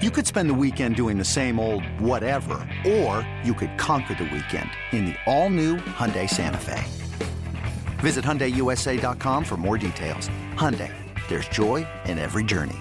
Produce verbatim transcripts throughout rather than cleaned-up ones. You could spend the weekend doing the same old whatever, or you could conquer the weekend in the all-new Hyundai Santa Fe. Visit hyundai u s a dot com for more details. Hyundai, there's joy in every journey.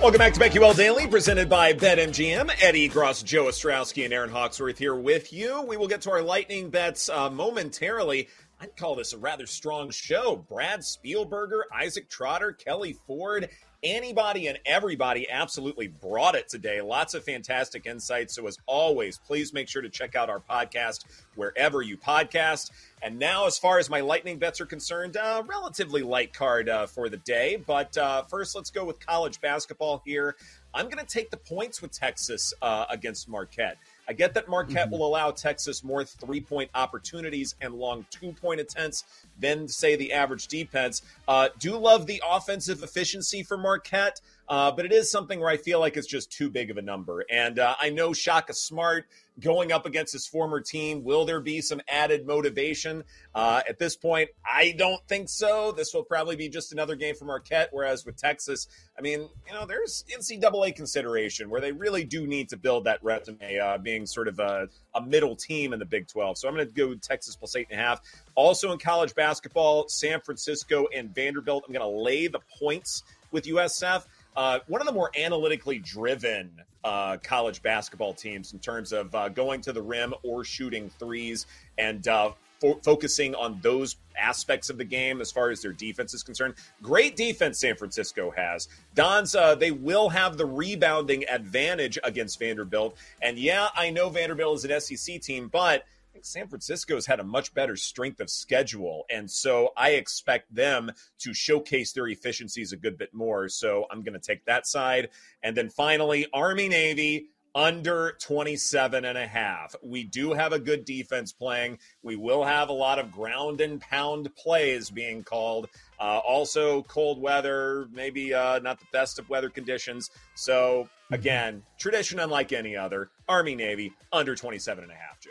Welcome back to BetQL Daily, presented by BetMGM. Ed Egros, Joe Ostrowski, and Erin Hawksworth here with you. We will get to our lightning bets uh, momentarily. I'd call this a rather strong show. Brad Spielberger, Isaac Trotter, Kelly Ford, anybody and everybody absolutely brought it today. Lots of fantastic insights. So as always, please make sure to check out our podcast wherever you podcast. And now, as far as my lightning bets are concerned, uh, relatively light card uh, for the day. But uh, first, let's go with college basketball here. I'm going to take the points with Texas uh, against Marquette. I get that Marquette mm-hmm. will allow Texas more three-point opportunities and long two-point attempts than, say, the average defense. Uh, do love the offensive efficiency for Marquette, uh, but it is something where I feel like it's just too big of a number. And uh, I know Shaka Smart going up against his former team. Will there be some added motivation? Uh, at this point, I don't think so. This will probably be just another game for Marquette, whereas with Texas, I mean, you know, there's N C double A consideration where they really do need to build that resume, uh, being sort of a, a middle team in the Big twelve. So I'm going to go Texas plus eight and a half. Also in college basketball, San Francisco and Vanderbilt. I'm going to lay the points with U S F. Uh, one of the more analytically driven uh, college basketball teams in terms of uh, going to the rim or shooting threes and uh, fo- focusing on those aspects of the game as far as their defense is concerned. Great defense San Francisco has. Dons, uh, they will have the rebounding advantage against Vanderbilt. And yeah, I know Vanderbilt is an S E C team, but I think San Francisco's had a much better strength of schedule, and so I expect them to showcase their efficiencies a good bit more, so I'm going to take that side. And then finally, Army-Navy, under twenty-seven and a half. We do have a good defense playing. We will have a lot of ground and pound plays being called. Uh, also, cold weather, maybe uh, not the best of weather conditions. So, again, tradition unlike any other, Army-Navy, under twenty-seven and a half, Joe.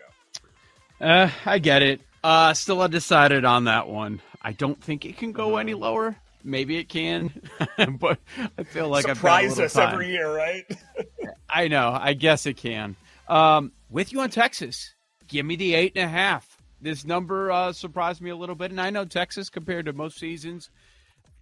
Uh, I get it. Uh, still undecided on that one. I don't think it can go any lower. Maybe it can, but I feel like I've got a little time. Surprise us every year, right? I know. I guess it can. Um, with you on Texas, give me the eight and a half. This number uh, surprised me a little bit, and I know Texas compared to most seasons,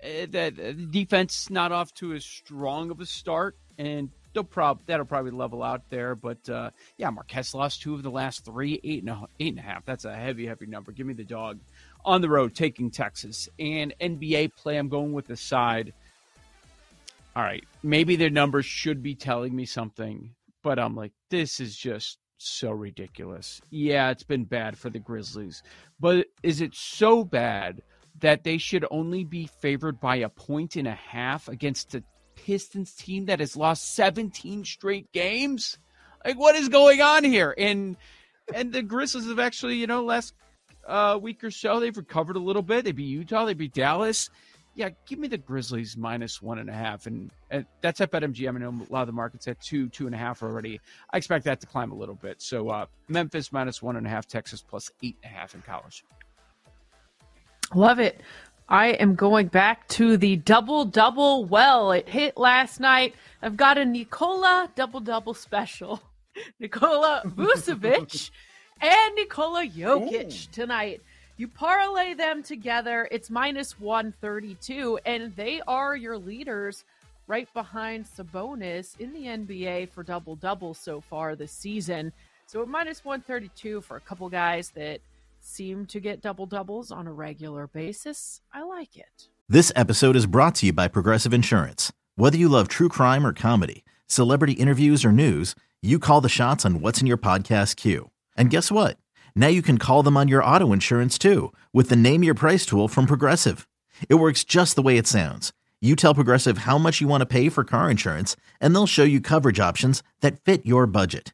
uh, that uh, the defense not off to as strong of a start, and They'll prob- that'll probably level out there. But, uh, yeah, Marquette's lost two of the last three, eight and, a, eight and a half. That's a heavy, heavy number. Give me the dog on the road taking Texas. And N B A play, I'm going with the side. All right, maybe their numbers should be telling me something, but I'm like, this is just so ridiculous. Yeah, it's been bad for the Grizzlies. But is it so bad that they should only be favored by a point and a half against the Pistons team that has lost seventeen straight games? Like, what is going on here? And and the Grizzlies have actually, you know, last uh, week or so, they've recovered a little bit. They beat Utah. They beat Dallas. Yeah, give me the Grizzlies minus one and a half. And, and that's at BetMGM. I know a lot of the markets at two, two and a half already. I expect that to climb a little bit. So uh, Memphis minus one and a half, Texas plus eight and a half in college. Love it. I am going back to the double-double well. It hit last night. I've got a Nikola double-double special. Nikola Vucevic and Nikola Jokic Ooh. Tonight. You parlay them together. It's minus one thirty-two, and they are your leaders right behind Sabonis in the N B A for double-double so far this season. So at minus one thirty-two for a couple guys that seem to get double-doubles on a regular basis. I like it. This episode is brought to you by Progressive Insurance. Whether you love true crime or comedy, celebrity interviews or news, you call the shots on what's in your podcast queue. And guess what? Now you can call them on your auto insurance too with the Name Your Price tool from Progressive. It works just the way it sounds. You tell Progressive how much you want to pay for car insurance, and they'll show you coverage options that fit your budget.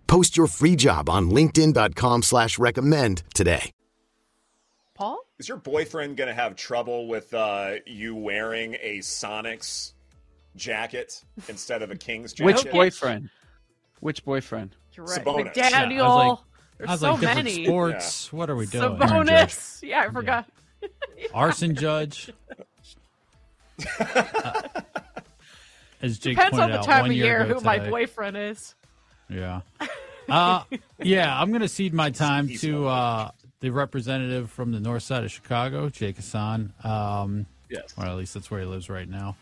Post your free job on linkedin dot com slash recommend today. Paul? Is your boyfriend going to have trouble with uh, you wearing a Sonics jacket instead of a Kings jacket? Which boyfriend? Which boyfriend? You're right. Sabonis. McDaniel. Yeah, I was like, I was so like different many. Sports. Yeah. What are we doing? Sabonis. Yeah, I forgot. Yeah. Arson judge. uh, as Jake Depends on the time out, of year, year who today. My boyfriend is. Yeah. Uh, yeah, I'm going to cede my time to uh, the representative from the north side of Chicago, Jake Hassan. Um, yes. Or at least that's where he lives right now.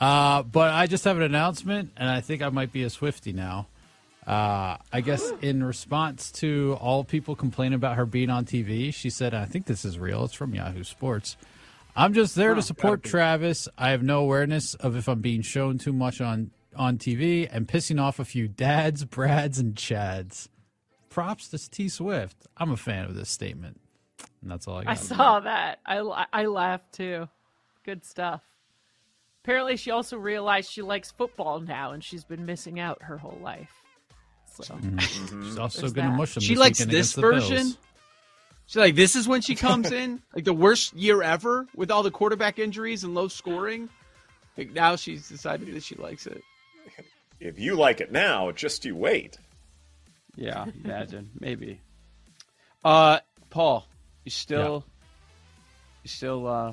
Uh, but I just have an announcement, and I think I might be a Swiftie now. Uh, I guess in response to all people complaining about her being on T V, she said, I think this is real. It's from Yahoo Sports. I'm just there oh, to support Travis. I have no awareness of if I'm being shown too much on on T V and pissing off a few dads, Brads, and Chads. Props to T Swift. I'm a fan of this statement. And that's all I got. I saw about. that. I, I laughed too. Good stuff. Apparently she also realized she likes football now and she's been missing out her whole life. So mm-hmm. She's also going to mush them. She likes this version. She's like, this is when she comes in. Like the worst year ever with all the quarterback injuries and low scoring. Like now she's decided that she likes it. If you like it now, just you wait. Yeah, imagine. Maybe. Uh, Paul, you still, yeah. you still uh,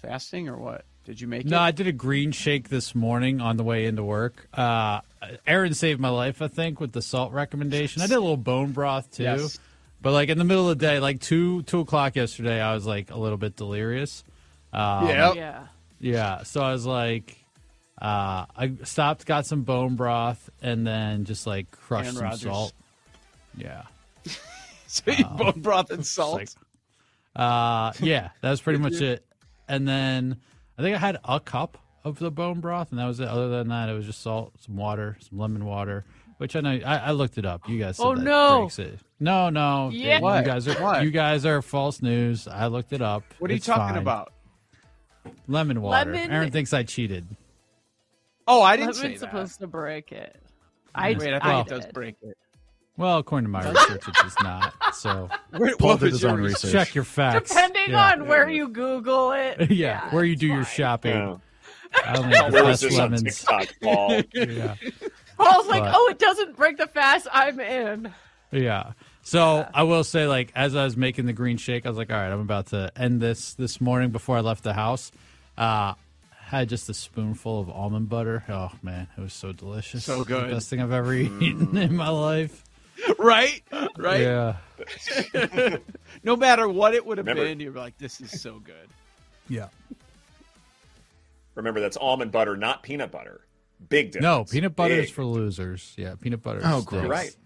fasting or what? Did you make no, it? No, I did a green shake this morning on the way into work. Uh, Erin saved my life, I think, with the salt recommendation. I did a little bone broth, too. Yes. But, like, in the middle of the day, like two, two o'clock yesterday, I was, like, a little bit delirious. Um, yeah. Yeah. Yeah, so I was like... Uh, I stopped, got some bone broth, and then just like crushed Aaron some Rogers. Salt. Yeah. So you um, bone broth and salt. Like, uh, yeah, that was pretty much it. And then I think I had a cup of the bone broth, and that was it. Other than that, it was just salt, some water, some lemon water. Which I know I, I looked it up. You guys said oh, that no. breaks it. No, no, yeah. What? You guys are what? You guys are false news. I looked it up. What are it's you talking fine. About? Lemon water. Lemon... Aaron thinks I cheated. Oh, I didn't Lemon's say that. supposed to break it. I, Wait, I thought it does break it. Well, according to my research, it does not. So, Wait, Paul did his own research. Check your facts. Depending yeah. on where you Google it. yeah, yeah, where you do fine. your shopping. Yeah. I only have the best lemons. TikTok, Paul. yeah. Paul's like, but, oh, it doesn't break the fast. I'm in. Yeah. So yeah. I will say, like, as I was making the green shake, I was like, all right, I'm about to end this this morning before I left the house. Uh Had just a spoonful of almond butter. Oh, man. It was so delicious. So good. The best thing I've ever eaten mm. in my life. Right? Right? Yeah. No matter what it would have Remember, been, you're like, this is so good. Yeah. Remember, that's almond butter, not peanut butter. Big difference. No, peanut butter Big. is for losers. Yeah, peanut butter is Oh, gross. You're right.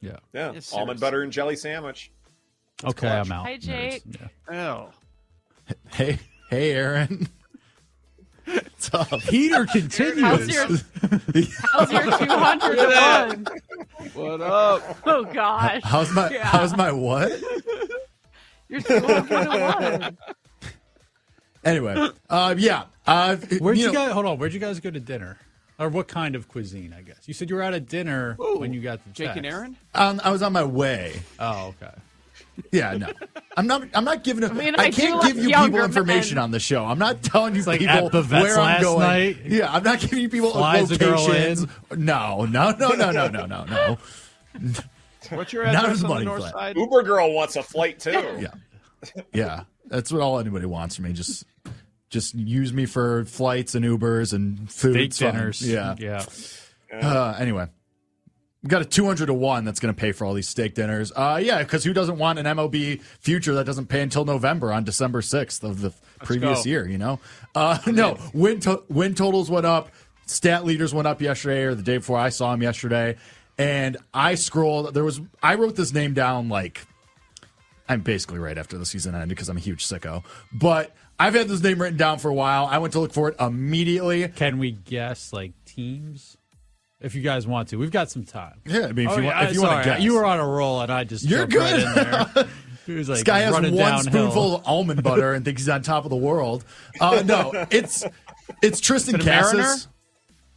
Yeah. Yeah. Yes, almond butter and jelly sandwich. That's okay, clutch. I'm out. Hi, Jake. Yeah. Oh. Hey, hey, Erin. It's up. Heater continues. How's your, how's your two hundred one? What up? Oh, gosh. How's my, yeah. how's my what? You're two hundred one. Anyway, uh, yeah. Uh, where'd you, you know, guys, hold on. Where'd you guys go to dinner? Or what kind of cuisine, I guess? You said you were out at dinner Ooh, when you got the Jake text. And Erin? Um, I was on my way. Oh, okay. Yeah, no. I'm not I'm not giving a, I, mean, I, I can't give you people information men. On the show. I'm not telling you like people where I'm going. Night, yeah, I'm not giving you people locations. No, no, no, no, no, no, no, no. What's your address on the north flat. Side? Uber girl wants a flight too. Yeah. Yeah. That's what all anybody wants from me. Just Just use me for flights and Ubers and food. Steak dinners. Yeah. yeah. Uh, anyway, we've got a two hundred to one that's going to pay for all these steak dinners. Uh, yeah, because who doesn't want an M L B future that doesn't pay until November on December sixth of the Let's previous go. Year, you know? Uh, no, win, to- win totals went up. Stat leaders went up yesterday or the day before. I saw them yesterday. And I scrolled. There was I wrote this name down like I'm basically right after the season ended because I'm a huge sicko. But I've had this name written down for a while. I went to look for it immediately. Can we guess, like, teams? If you guys want to. We've got some time. Yeah, I mean, if oh, you, yeah, want, if you want to guess. You were on a roll, and I just You're good. Right in there. Was like, this guy has one downhill. Spoonful of almond butter and thinks he's on top of the world. Uh, no, it's it's Tristan Casas.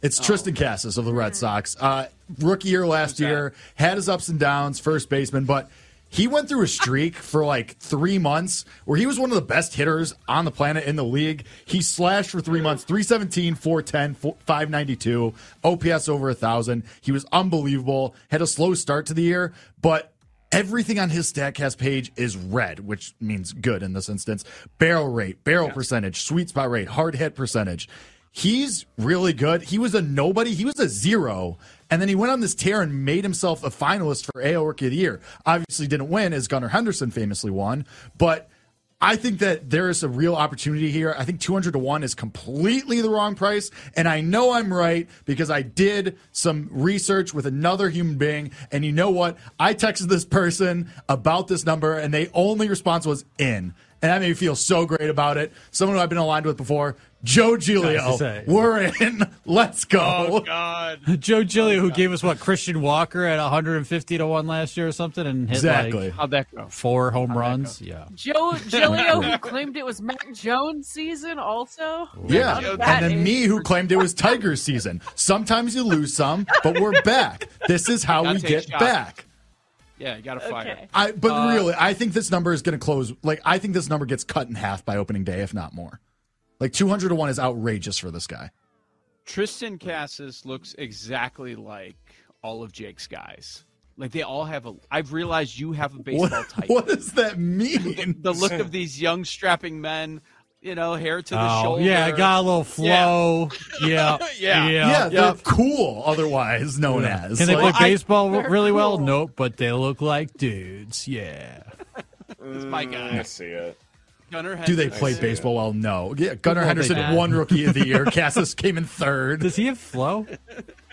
It's oh. Tristan Casas of the Red Sox. Uh, rookie year last Who's year. That? Had his ups and downs, first baseman, but he went through a streak for like three months where he was one of the best hitters on the planet in the league. He slashed for three months, three seventeen, four ten, five ninety-two, O P S over one thousand. He was unbelievable, had a slow start to the year, but everything on his StatCast page is red, which means good in this instance. Barrel rate, barrel yeah. percentage, sweet spot rate, hard hit percentage. He's really good. He was a nobody. He was a zero. And then he went on this tear and made himself a finalist for A O Rookie of the Year. Obviously didn't win, as Gunnar Henderson famously won. But I think that there is a real opportunity here. I think two hundred to one is completely the wrong price. And I know I'm right because I did some research with another human being. And you know what? I texted this person about this number, and their only response was in. And that made me feel so great about it. Someone who I've been aligned with before. Joe Giglio, we're in. Let's go. Oh, God. Joe Giglio, oh, who God. Gave us, what, Christian Walker at one hundred fifty to one last year or something and hit, exactly. like, how'd that go? four home how'd runs. Yeah. Joe Giglio, who claimed it was Matt Jones' season also. Yeah, yeah. And then is. Me, who claimed it was Tiger's season. Sometimes you lose some, but we're back. This is how we get shots. Back. Yeah, you got to fire. Okay. I, but uh, really, I think this number is going to close. Like, I think this number gets cut in half by opening day, if not more. Like, two hundred to one is outrageous for this guy. Tristan Casas looks exactly like all of Jake's guys. Like, they all have a – I've realized you have a baseball what, type. What does that mean? The look of these young, strapping men, you know, hair to the oh, shoulder. Yeah, got a little flow. Yeah. Yeah. Yeah, yeah they're yeah. cool otherwise known yeah. as. Can they like, play baseball I, really cool. well? Nope, but they look like dudes. Yeah. That's my guy. I see it. Gunnar Henderson. Do they play baseball? It. Well, no. Yeah, Gunnar well, Henderson won Rookie of the Year. Casas came in third. Does he have flow?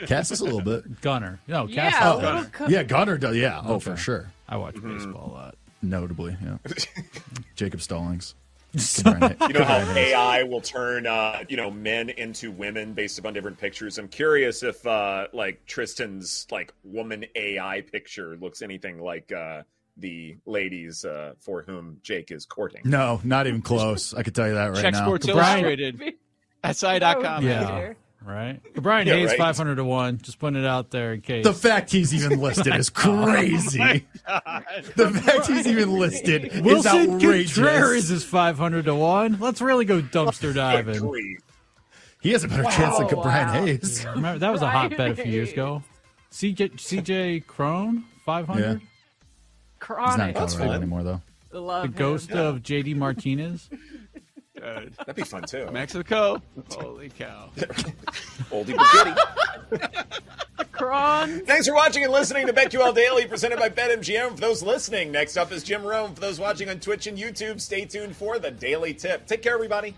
Casas a little bit. Gunnar. No, Casas. Yeah, oh, Gunnar. Yeah, Gunnar does. Yeah, oh, okay. For sure. I watch mm-hmm. baseball a lot. Notably, yeah. Jacob Stallings. You know how A I will turn, uh, you know, men into women based upon different pictures. I'm curious if, uh, like, Tristan's, like, woman A I picture looks anything like uh, – the ladies uh, for whom Jake is courting. No, not even close. I could tell you that right Check now. Check Sports Illustrated. S I dot com. Yeah, right? Brian yeah, Hayes, right? five hundred to one. Just putting it out there in case. The fact he's even listed is crazy. Oh the fact he's even listed Wilson is outrageous. Contreras is five hundred to one. Let's really go dumpster diving. He has a better wow, chance than wow. Brian Hayes. Yeah, remember, that was a hot bet a few years ago. C J Crone, five hundred. Yeah. Chronic. He's not in Colorado anymore, though. Love the ghost him. Of J D Martinez. Good. That'd be fun, too. Mexico. Holy cow. Oldie Baguette. Cron. Thanks for watching and listening to BetQL Daily, presented by BetMGM. For those listening, next up is Jim Rohn. For those watching on Twitch and YouTube, stay tuned for the Daily Tip. Take care, everybody.